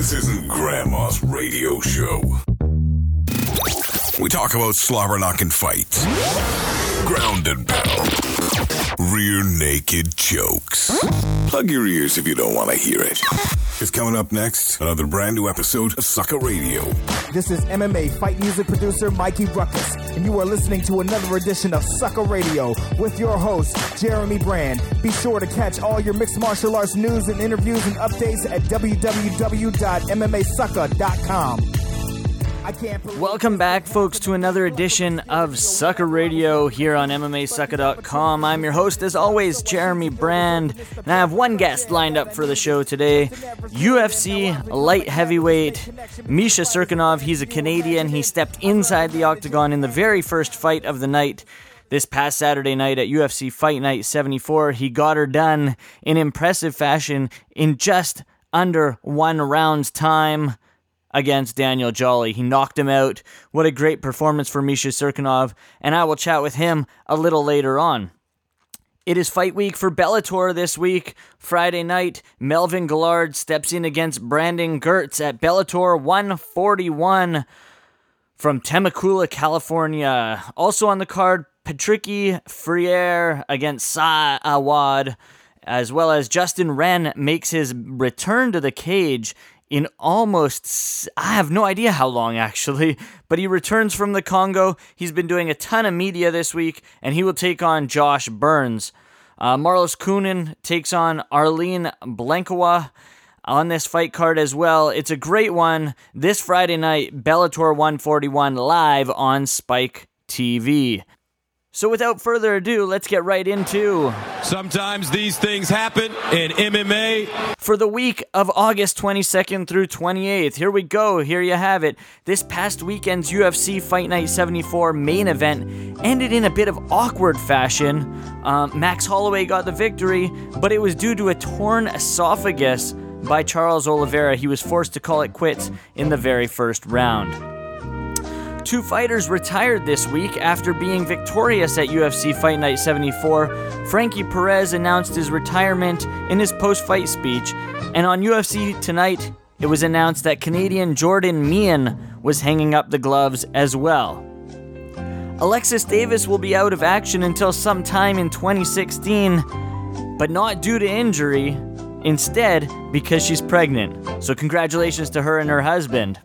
This isn't Grandma's radio show. We talk about slobber-knocking fights, ground and pound, rear-naked jokes. Plug your ears if you don't want to hear it. It's coming up next, another brand new episode of Sucka Radio. This is MMA fight music producer Mikey Ruckus, and you are listening to another edition of Sucka Radio with your host, Jeremy Brand. Be sure to catch all your mixed martial arts news and interviews and updates at www.mmasucka.com. Welcome back, folks, to another edition of Sucka Radio here on MMASucka.com. I'm your host, as always, Jeremy Brand, and I have one guest lined up for the show today. UFC light heavyweight Misha Cirkunov. He's a Canadian. He stepped inside the octagon in the very first fight of the night. This past Saturday night at UFC Fight Night 74, he got her done in impressive fashion in just under one round's time against Daniel Jolly. He knocked him out. What a great performance for Misha Cirkunov, and I will chat with him a little later on. It is fight week for Bellator this week. Friday night, Melvin Guillard steps in against Brandon Gertz at Bellator 141 from Temecula, California. Also on the card, Patricio Freire against Sa Awad, as well as Justin Wren makes his return to the cage in almost, I have no idea how long actually, but he returns from the Congo. He's been doing a ton of media this week, and he will take on Josh Burns. Marloes Coenen takes on Arlene Blencowe on this fight card as well. It's a great one this Friday night, Bellator 141 live on Spike TV. So without further ado, let's get right into... Sometimes these things happen in MMA. For the week of August 22nd through 28th, here we go, here you have it. This past weekend's UFC Fight Night 74 main event ended in a bit of awkward fashion. Max Holloway got the victory, but it was due to a torn esophagus by Charles Oliveira. He was forced to call it quits in the very first round. Two fighters retired this week after being victorious at UFC Fight Night 74. Frankie Perez announced his retirement in his post-fight speech, and on UFC Tonight, it was announced that Canadian Jordan Meehan was hanging up the gloves as well. Alexis Davis will be out of action until sometime in 2016, but not due to injury, instead because she's pregnant. So congratulations to her and her husband.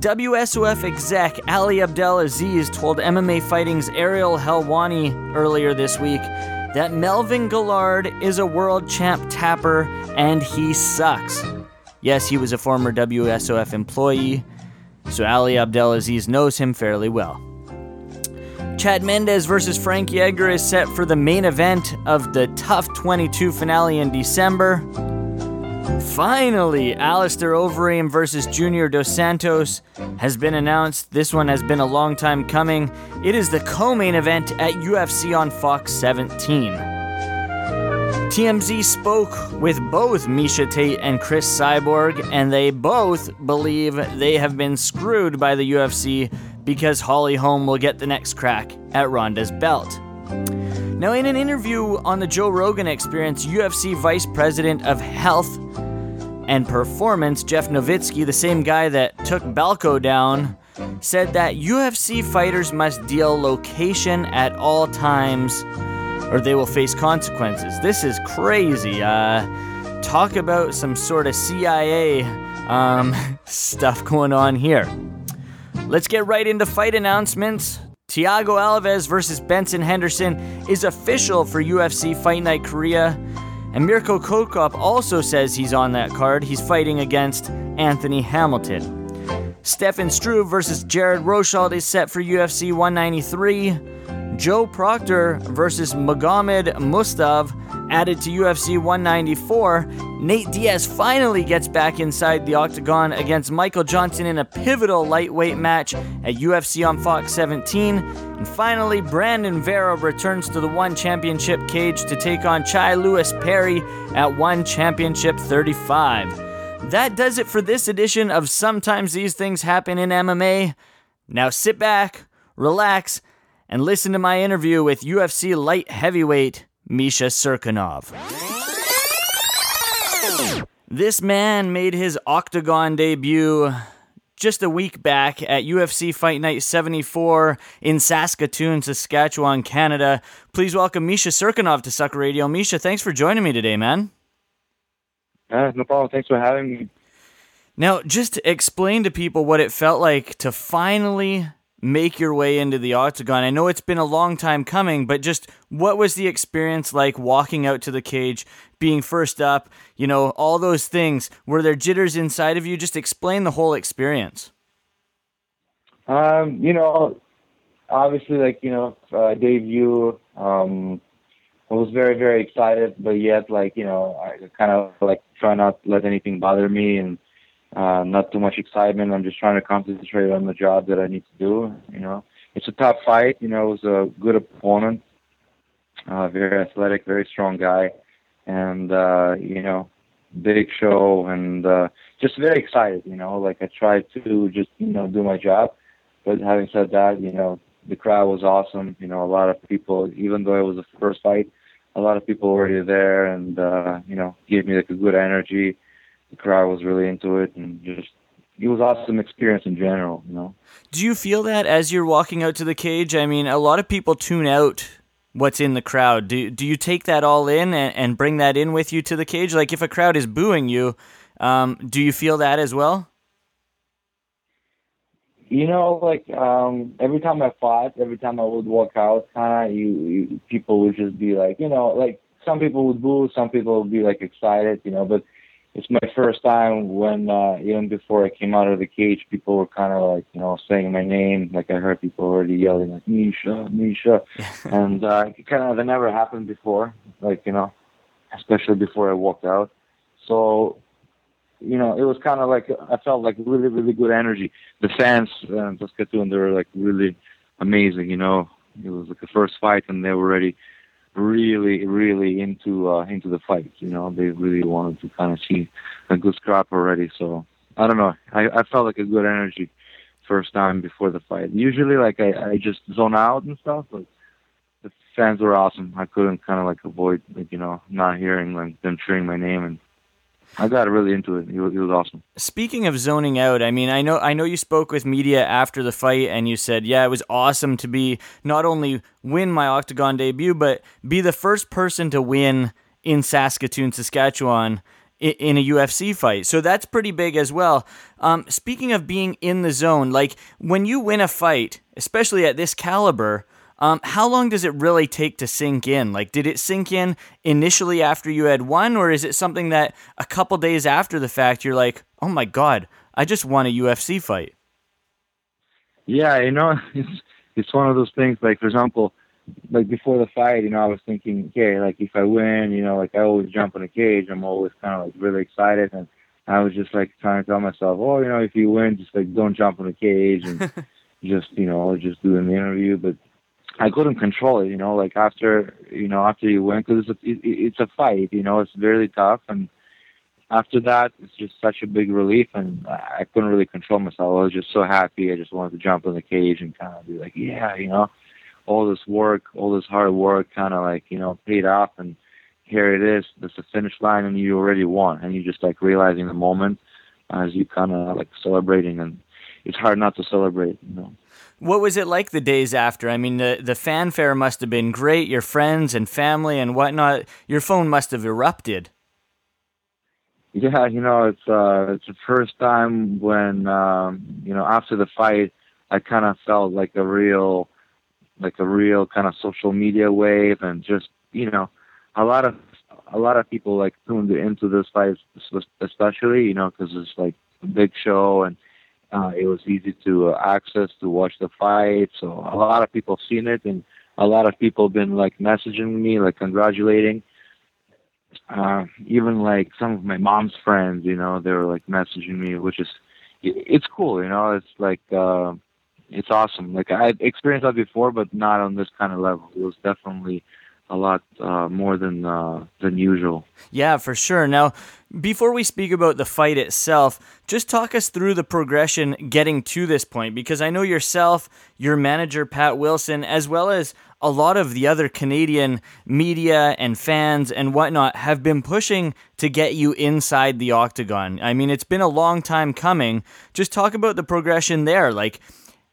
WSOF exec Ali Abdelaziz told MMA Fighting's Ariel Helwani earlier this week that Melvin Guillard is a world champ tapper and he sucks. Yes, he was a former WSOF employee, so Ali Abdelaziz knows him fairly well. Chad Mendes versus Frankie Edgar is set for the main event of the Tough 22 finale in December. Finally, Alistair Overeem versus Junior Dos Santos has been announced. This one has been a long time coming. It is the co-main event at UFC on Fox 17. TMZ spoke with both Misha Tate and Chris Cyborg, and they both believe they have been screwed by the UFC because Holly Holm will get the next crack at Ronda's belt. Now, in an interview on the Joe Rogan Experience, UFC Vice President of Health and Performance, Jeff Novitzky, the same guy that took Belko down, said that UFC fighters must deal location at all times or they will face consequences. This is crazy. Talk about some sort of CIA stuff going on here. Let's get right into fight announcements. Thiago Alves versus Benson Henderson is official for UFC Fight Night Korea. And Mirko Krokop also says he's on that card. He's fighting against Anthony Hamilton. Stefan Struve versus Jared Rochald is set for UFC 193. Joe Proctor versus Magomed Mustav added to UFC 194. Nate Diaz finally gets back inside the octagon against Michael Johnson in a pivotal lightweight match at UFC on Fox 17. And finally, Brandon Vera returns to the ONE Championship cage to take on Chai Lewis Perry at ONE Championship 35. That does it for this edition of Sometimes These Things Happen in MMA. Now sit back, relax, and listen to my interview with UFC light heavyweight Misha Cirkunov. This man made his Octagon debut just a week back at UFC Fight Night 74 in Saskatoon, Saskatchewan, Canada. Please welcome Misha Cirkunov to Sucka Radio. Misha, thanks for joining me today, man. No problem. Thanks for having me. Now, just explain to people what it felt like to finally make your way into the Octagon. I know it's been a long time coming, but just what was the experience like walking out to the cage, being first up, you know, all those things? Were there jitters inside of you? Just explain the whole experience. You know, obviously, like, you know, debut, I was very, very excited, but yet, like, you know, I kind of, like, try not to let anything bother me and not too much excitement. I'm just trying to concentrate on the job that I need to do, you know. It's a tough fight, you know. It was a good opponent, very athletic, very strong guy, and, you know, big show, and just very excited, you know. Like, I tried to just, you know, do my job, but having said that, you know, the crowd was awesome. You know, a lot of people, even though it was the first fight, a lot of people were already there and, you know, gave me, like, a good energy. The crowd was really into it, and just it was awesome experience in general, you know. Do you feel that as you're walking out to the cage? I mean, a lot of people tune out what's in the crowd. Do you take that all in and bring that in with you to the cage? Like, if a crowd is booing you, do you feel that as well? You know, like, every time I fought, every time I would walk out, kind of, people would just be like, you know, like, some people would boo, some people would be, like, excited, you know, but it's my first time when, even before I came out of the cage, people were kind of like, you know, saying my name. Like, I heard people already yelling, like, Misha, Misha. And it kind of, that never happened before, like, you know, especially before I walked out. So, you know, it was kind of like, I felt like really, really good energy. The fans in Saskatoon, they were, like, really amazing, you know. It was, like, the first fight, and they were already really, really into the fight, you know. They really wanted to kind of see a good scrap already. So I don't know. I felt like a good energy first time before the fight. Usually, like, I just zone out and stuff, but the fans were awesome. I couldn't kind of, like, avoid, like, you know, not hearing, like, them cheering my name, and I got really into it. It was awesome. Speaking of zoning out, I mean, I know you spoke with media after the fight, and you said, yeah, it was awesome to be not only win my Octagon debut, but be the first person to win in Saskatoon, Saskatchewan in a UFC fight. So that's pretty big as well. Speaking of being in the zone, like, when you win a fight, especially at this caliber, how long does it really take to sink in? Like, did it sink in initially after you had won, or is it something that a couple days after the fact you're like, oh my God, I just won a UFC fight? Yeah, you know, it's one of those things, like, for example, like, before the fight, you know, I was thinking, okay, like, if I win, you know, like, I always jump in a cage. I'm always kind of, like, really excited, and I was just, like, trying to tell myself, oh, you know, if you win, just, like, don't jump in a cage and just, you know, just do an interview, but I couldn't control it, you know, like, after you win, because it's a fight, you know, it's really tough, and after that, it's just such a big relief, and I couldn't really control myself. I was just so happy. I just wanted to jump in the cage and kind of be like, yeah, you know, all this work, all this hard work kind of, like, you know, paid off, and here it is, it's the finish line, and you already won, and you're just, like, realizing the moment as you kind of, like, celebrating, and it's hard not to celebrate, you know. What was it like the days after? I mean, the fanfare must have been great. Your friends and family and whatnot. Your phone must have erupted. Yeah, you know, it's the first time when you know, after the fight, I kind of felt like a real kind of social media wave, and just, you know, a lot of people, like, tuned into this fight, especially, you know, because it's, like, a big show, and it was easy to access to watch the fight, so a lot of people seen it, and a lot of people been, like, messaging me, like, congratulating. Even, like, some of my mom's friends, you know, they were, like, messaging me, which is, it's cool, you know, it's, like, it's awesome. Like, I've experienced that before, but not on this kind of level. It was definitely a lot more than usual. Yeah, for sure. Now, before we speak about the fight itself, just talk us through the progression getting to this point, because I know yourself, your manager, Pat Wilson, as well as a lot of the other Canadian media and fans and whatnot have been pushing to get you inside the octagon. I mean, it's been a long time coming. Just talk about the progression there. Like,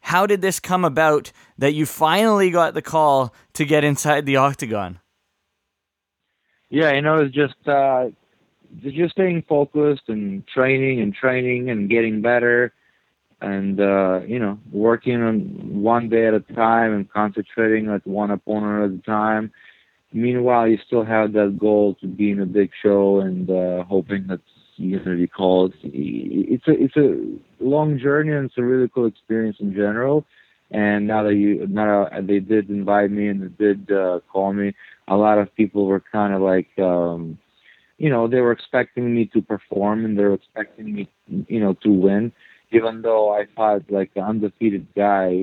how did this come about that you finally got the call to get inside the octagon? Yeah, you know, it's just staying focused and training and getting better. And, working on one day at a time and concentrating at one opponent at a time. Meanwhile, you still have that goal to be in a big show and hoping that you're going to be called. It's a long journey, and it's a really cool experience in general. And now they did invite me and they did call me, a lot of people were kind of like... they were expecting me to perform and they were expecting me, to win. Even though I fought like an undefeated guy,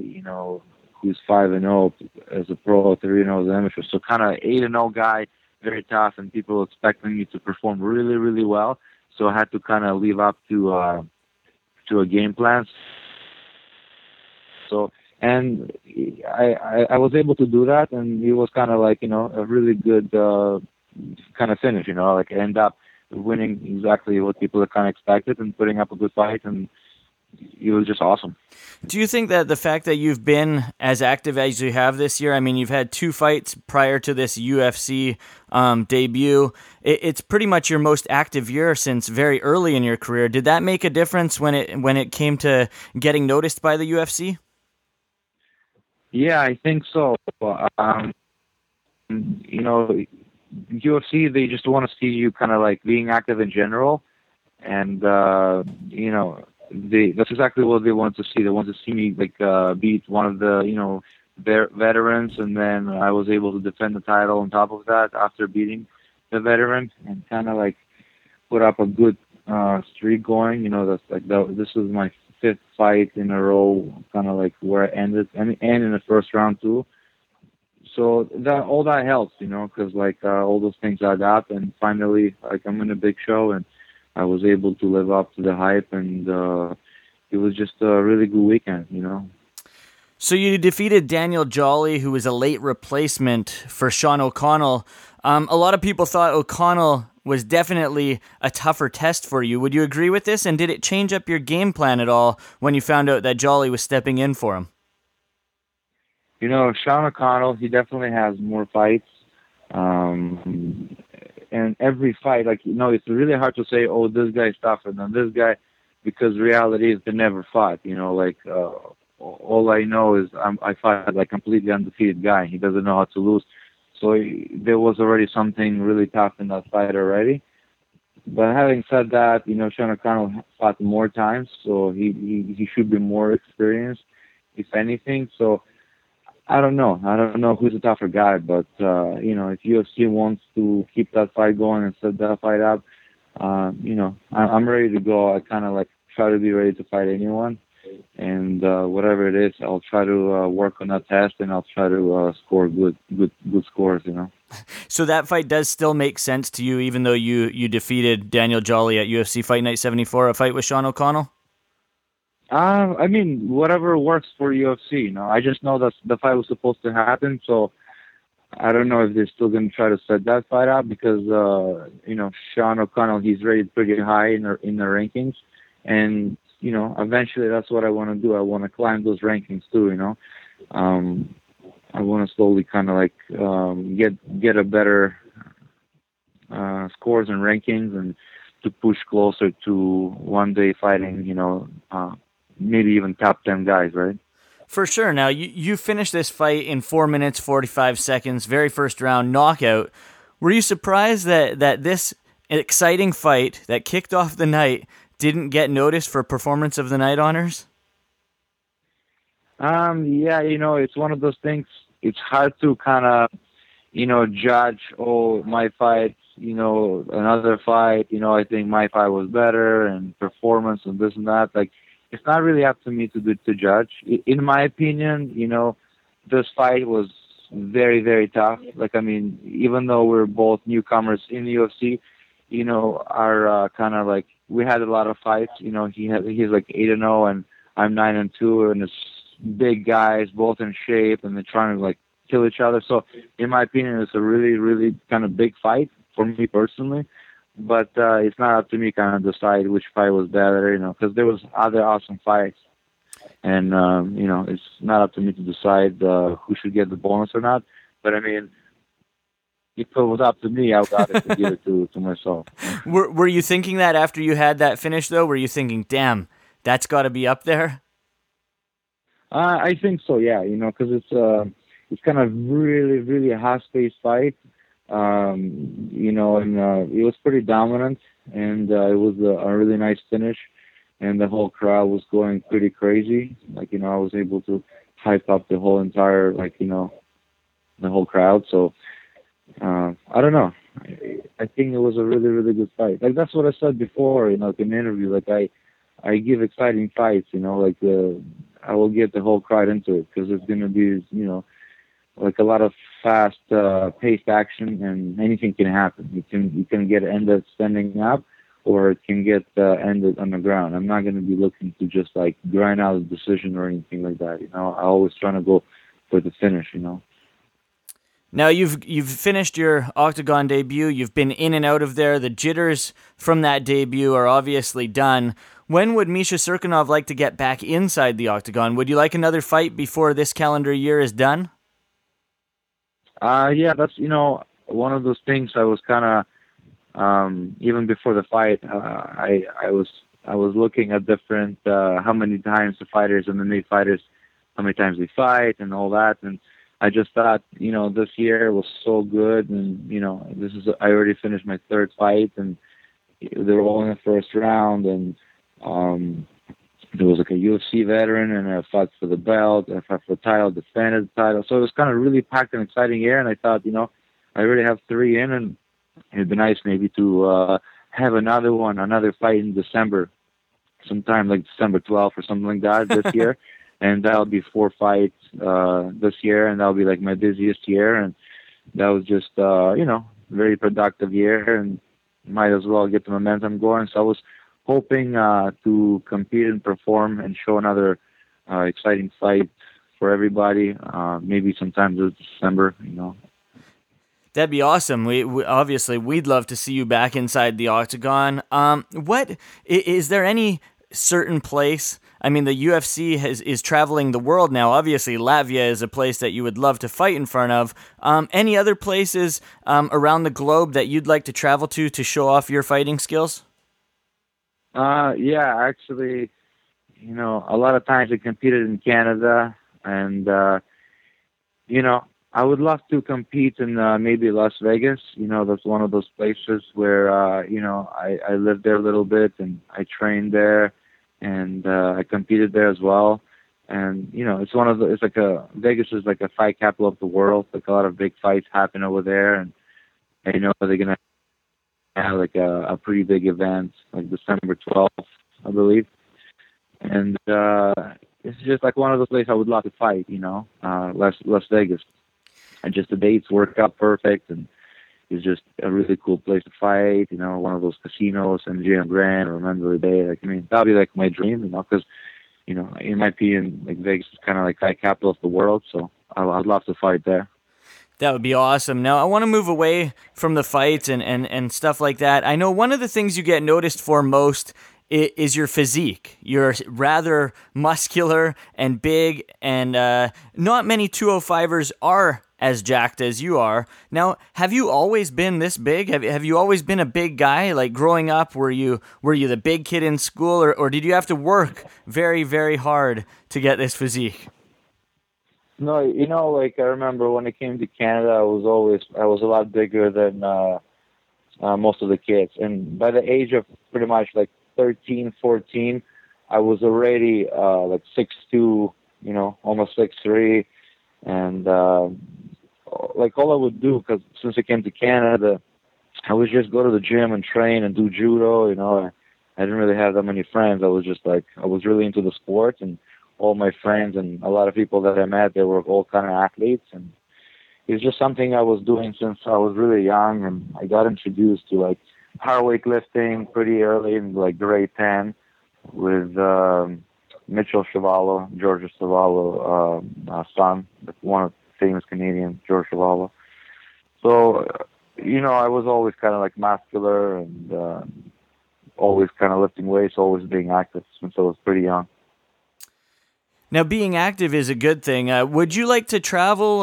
who's 5-0 as a pro, 3-0 as an amateur, so kind of 8-0 guy, very tough, and people expecting me to perform really, really well. So I had to kind of live up to a game plan. So and I was able to do that, and it was kind of like a really good kind of finish. I end up winning exactly what people kind of expected and putting up a good fight and. It was just awesome. Do you think that the fact that you've been as active as you have this year, I mean, you've had 2 fights prior to this UFC debut, it's pretty much your most active year since very early in your career. Did that make a difference when it came to getting noticed by the UFC? Yeah, I think so. UFC, they just want to see you kind of like being active in general. And, that's exactly what they want to see. They want to see me beat one of the veterans, and then I was able to defend the title on top of that after beating the veteran, and kind of like put up a good streak going. This is my 5th fight in a row, kind of like where I ended, and in the first round too. So that all that helps, because all those things add up, and finally I'm in a big show and. I was able to live up to the hype, and it was just a really good weekend, So you defeated Daniel Jolly, who was a late replacement for Sean O'Connell. A lot of people thought O'Connell was definitely a tougher test for you. Would you agree with this, and did it change up your game plan at all when you found out that Jolly was stepping in for him? Sean O'Connell, he definitely has more fights. And every fight, it's really hard to say, oh, this guy's tougher than this guy, because reality is they never fought. All I know is I fought like completely undefeated guy. He doesn't know how to lose. So there was already something really tough in that fight already. But having said that, Sean O'Connell fought more times, so he should be more experienced, if anything. So I don't know who's the tougher guy, but, if UFC wants to keep that fight going and set that fight up, I'm ready to go. I kind of try to be ready to fight anyone, and whatever it is, I'll try to work on that test, and I'll try to score good scores, So that fight does still make sense to you, even though you defeated Daniel Jolly at UFC Fight Night 74, a fight with Sean O'Connell? Whatever works for UFC, I just know that the fight was supposed to happen, so I don't know if they're still going to try to set that fight up, because, Sean O'Connell, he's rated pretty high in the rankings, and, eventually that's what I want to do. I want to climb those rankings too, I want to slowly kind of get a better scores and rankings, and to push closer to one day fighting, maybe even top 10 guys, right? For sure. Now, you finished this fight in 4 minutes, 45 seconds, very first round knockout. Were you surprised that this exciting fight that kicked off the night didn't get noticed for Performance of the Night honors? Yeah, it's one of those things. It's hard to kind of, judge, my fight, another fight, I think my fight was better and performance and this and that. It's not really up to me to judge. In my opinion, this fight was very, very tough. Even though we're both newcomers in the UFC, our we had a lot of fights. He's 8-0 and I'm 9-2, and it's big guys, both in shape, and they're trying to kill each other. So in my opinion, it's a really, really kind of big fight for me personally. But it's not up to me kind of decide which fight was better, you know, because there was other awesome fights. And, you know, it's not up to me to decide who should get the bonus or not. But, I mean, if it was up to me, I would obviously give it to myself. Were you thinking that after you had that finish, though? Were you thinking, damn, that's got to be up there? I think so, yeah, you know, because it's kind of really, really a high-paced fight. You know, and it was pretty dominant, and it was a really nice finish, and the whole crowd was going pretty crazy. Like, you know, I was able to hype up the whole entire, like, you know, the whole crowd. So, I don't know. I think it was a really, really good fight. Like, that's what I said before, you know, like in the interview. Like, I give exciting fights, you know, like, I will get the whole crowd into it because it's going to be, you know, like a lot of fast paced action, and anything can happen. You can get ended standing up, or it can get ended on the ground. I'm not going to be looking to just like grind out a decision or anything like that. You know, I always trying to go for the finish. You know. Now you've finished your Octagon debut. You've been in and out of there. The jitters from that debut are obviously done. When would Misha Cirkunov like to get back inside the Octagon? Would you like another fight before this calendar year is done? Yeah, that's, you know, one of those things I was kind of, even before the fight, I was looking at different, how many times the fighters and the new fighters, how many times they fight and all that. And I just thought, you know, this year was so good. And, you know, I already finished my third fight, and they were all in the first round. And, there was like a UFC veteran, and I fought for the belt, I fought for the title, defended the title. So it was kind of really packed and exciting year, and I thought, you know, I already have three in, and it'd be nice maybe to have another fight in December, sometime like December 12th or something like that this year. And that'll be four fights this year, and that'll be like my busiest year. And that was just, you know, very productive year, and might as well get the momentum going. So I was hoping to compete and perform and show another exciting fight for everybody, maybe sometime this December, you know. That'd be awesome. We obviously, we'd love to see you back inside the Octagon. What is there any certain place? I mean, the UFC is traveling the world now. Obviously, Latvia is a place that you would love to fight in front of. Any other places around the globe that you'd like to travel to show off your fighting skills? Yeah, actually, you know, a lot of times I competed in Canada, and, you know, I would love to compete in maybe Las Vegas. You know, that's one of those places where, you know, I lived there a little bit, and I trained there, and I competed there as well. And, you know, it's like Vegas is like a fight capital of the world. Like a lot of big fights happen over there, and you know, they're going to have like a pretty big event, like December 12th, I believe. And it's just like one of those places I would love to fight, you know, Las Vegas. And just the dates work out perfect, and it's just a really cool place to fight, you know, one of those casinos, MGM Grand, remember the day. Like, I mean, that'll be like my dream, you know, because, you know, in my opinion, like Vegas is kind of like the capital of the world, so I'd love to fight there. That would be awesome. Now, I want to move away from the fights and stuff like that. I know one of the things you get noticed for most is your physique. You're rather muscular and big, and not many 205ers are as jacked as you are. Now, have you always been this big? Have you always been a big guy? Like, growing up, were you the big kid in school, or did you have to work very, very hard to get this physique? No, you know, like I remember when I came to Canada, I was a lot bigger than most of the kids. And by the age of pretty much like 13, 14, I was already like 6'2", you know, almost 6'3". And like all I would do, because since I came to Canada, I would just go to the gym and train and do judo, you know. I didn't really have that many friends. I was really into the sport, and all my friends and a lot of people that I met, they were all kind of athletes, and it's just something I was doing since I was really young. And I got introduced to like power weightlifting pretty early in like grade 10 with Mitchell Shavalo, George Shavalo's son, one of famous Canadian, George Chivala. So, you know, I was always kind of like muscular and always kind of lifting weights, always being active since I was pretty young. Now, being active is a good thing. Would you like to travel,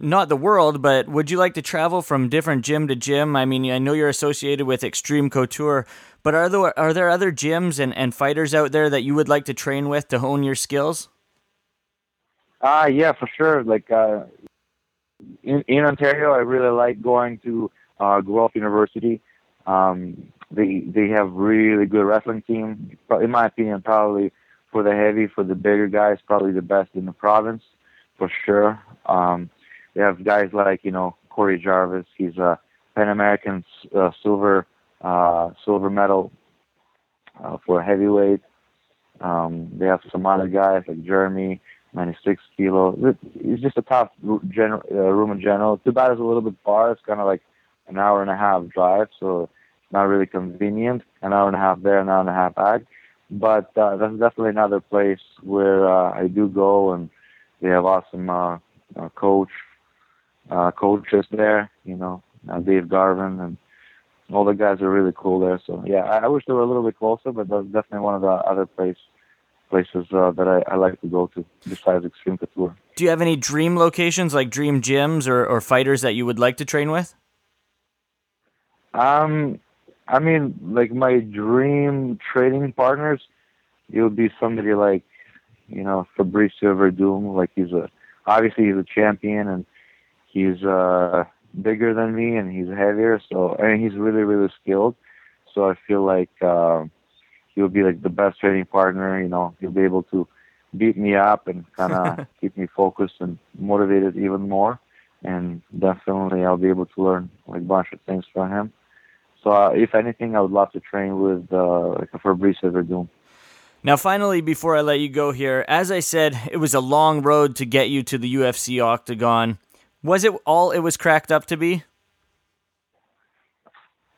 not the world, but would you like to travel from different gym to gym? I mean, I know you're associated with Extreme Couture, but are there other gyms and fighters out there that you would like to train with to hone your skills? Yeah, for sure. Like in Ontario, I really like going to Guelph University. They have really good wrestling team, in my opinion, probably. For the heavy, for the bigger guys, probably the best in the province, for sure. They have guys like, you know, Corey Jarvis. He's a Pan American silver medal for heavyweight. They have some other guys like Jeremy, 96 kilo. It's just a tough room in general. Tibet is a little bit far. It's kind of like an hour and a half drive, so it's not really convenient. An hour and a half there, an hour and a half back. But that's definitely another place where I do go, and they have awesome coaches there, you know, Dave Garvin, and all the guys are really cool there. So, yeah, I wish they were a little bit closer, but that's definitely one of the other places that I like to go to besides Extreme Couture. Do you have any dream locations, like dream gyms or fighters that you would like to train with? I mean, like, my dream trading partners, it would be somebody like, you know, Fabricio Werdum. Like, he's a champion, and he's bigger than me, and he's heavier, and he's really, really skilled. So I feel like he would be, like, the best trading partner, you know. He'll be able to beat me up and kind of keep me focused and motivated even more. And definitely I'll be able to learn, like, a bunch of things from him. So if anything, I would love to train with Fabricio Werdum. Now, finally, before I let you go here, as I said, it was a long road to get you to the UFC octagon. Was it all it was cracked up to be?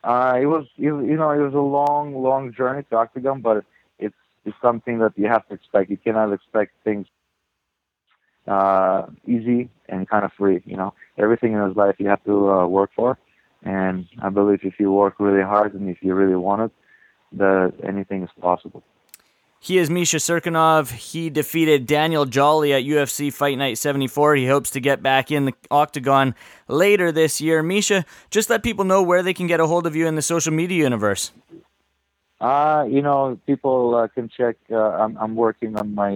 It was a long, long journey to octagon, but it's something that you have to expect. You cannot expect things easy and kind of free. You know, everything in this life you have to work for. And I believe if you work really hard and if you really want it, that anything is possible. He is Misha Cirkunov. He defeated Daniel Jolly at UFC Fight Night 74. He hopes to get back in the octagon later this year. Misha, just let people know where they can get a hold of you in the social media universe. You know, people can check. I'm working on my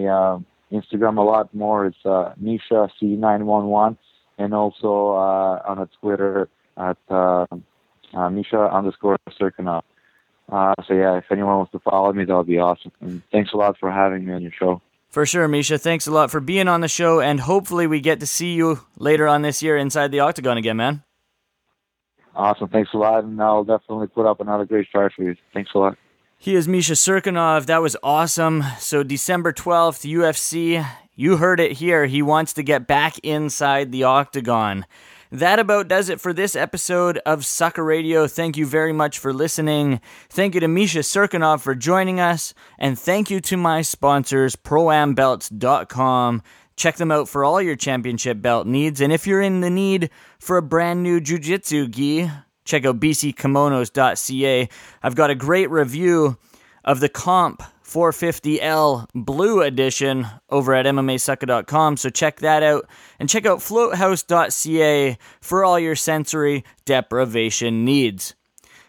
Instagram a lot more. It's Misha C911, and also on a Twitter at Misha_Cirkunov. So yeah, if anyone wants to follow me, that'll be awesome. And thanks a lot for having me on your show. For sure, Misha. Thanks a lot for being on the show, and hopefully we get to see you later on this year inside the octagon again, man. Awesome. Thanks a lot, and I'll definitely put up another great start for you. Thanks a lot. He is Misha Cirkunov. That was awesome. So December 12th, UFC. You heard it here. He wants to get back inside the octagon. That about does it for this episode of Sucka Radio. Thank you very much for listening. Thank you to Misha Cirkunov for joining us. And thank you to my sponsors, ProAmBelts.com. Check them out for all your championship belt needs. And if you're in the need for a brand new jiu-jitsu gi, check out bckimonos.ca. I've got a great review of the Comp 450L Blue Edition over at MMASucka.com, so check that out. And check out floathouse.ca for all your sensory deprivation needs.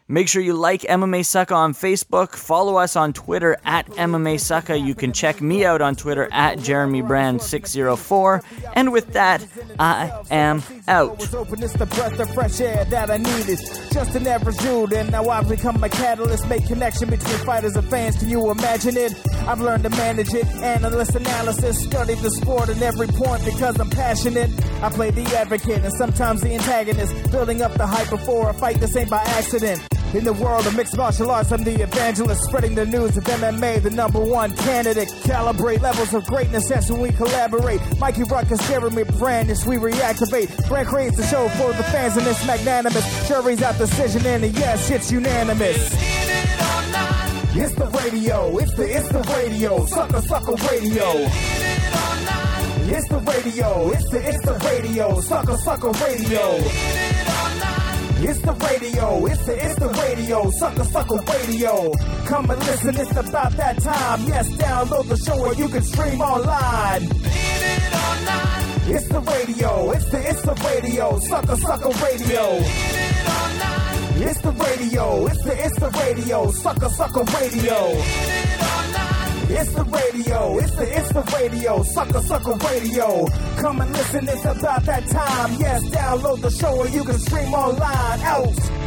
Make sure you like MMA Sucka on Facebook. Follow us on Twitter at MMA Sucka. You can check me out on Twitter at JeremyBrand604. And with that, I am out. It's the breath of fresh air that I needed. Just an average dude, and now I've become a catalyst. Make connection between fighters and fans. Can you imagine it? I've learned to manage it. Analyst analysis. Studied the sport at every point because I'm passionate. I play the advocate and sometimes the antagonist. Building up the hype before a fight. This ain't by accident. In the world of mixed martial arts, I'm the evangelist, spreading the news of MMA, the #1 candidate. Calibrate levels of greatness as we collaborate. Mikey Ruckus, Jeremy Brand, as we reactivate. Brand creates the show for the fans, and it's magnanimous. Jury's out decision, and the yes, it's unanimous. It's the radio, it's the radio, Sucka Sucka Radio. It's the radio. It's the radio. Sucka, sucka radio. It's the radio. It's the radio. Sucka, sucka radio. Come and listen. It's about that time. Yes, download the show or you can stream online. It's the radio. It's the radio. Sucka, sucka radio. It's the radio, it's the radio, sucka, sucka radio. It's the radio, it's the radio, sucka, sucka radio. Come and listen, it's about that time. Yes, download the show or you can stream online. Out.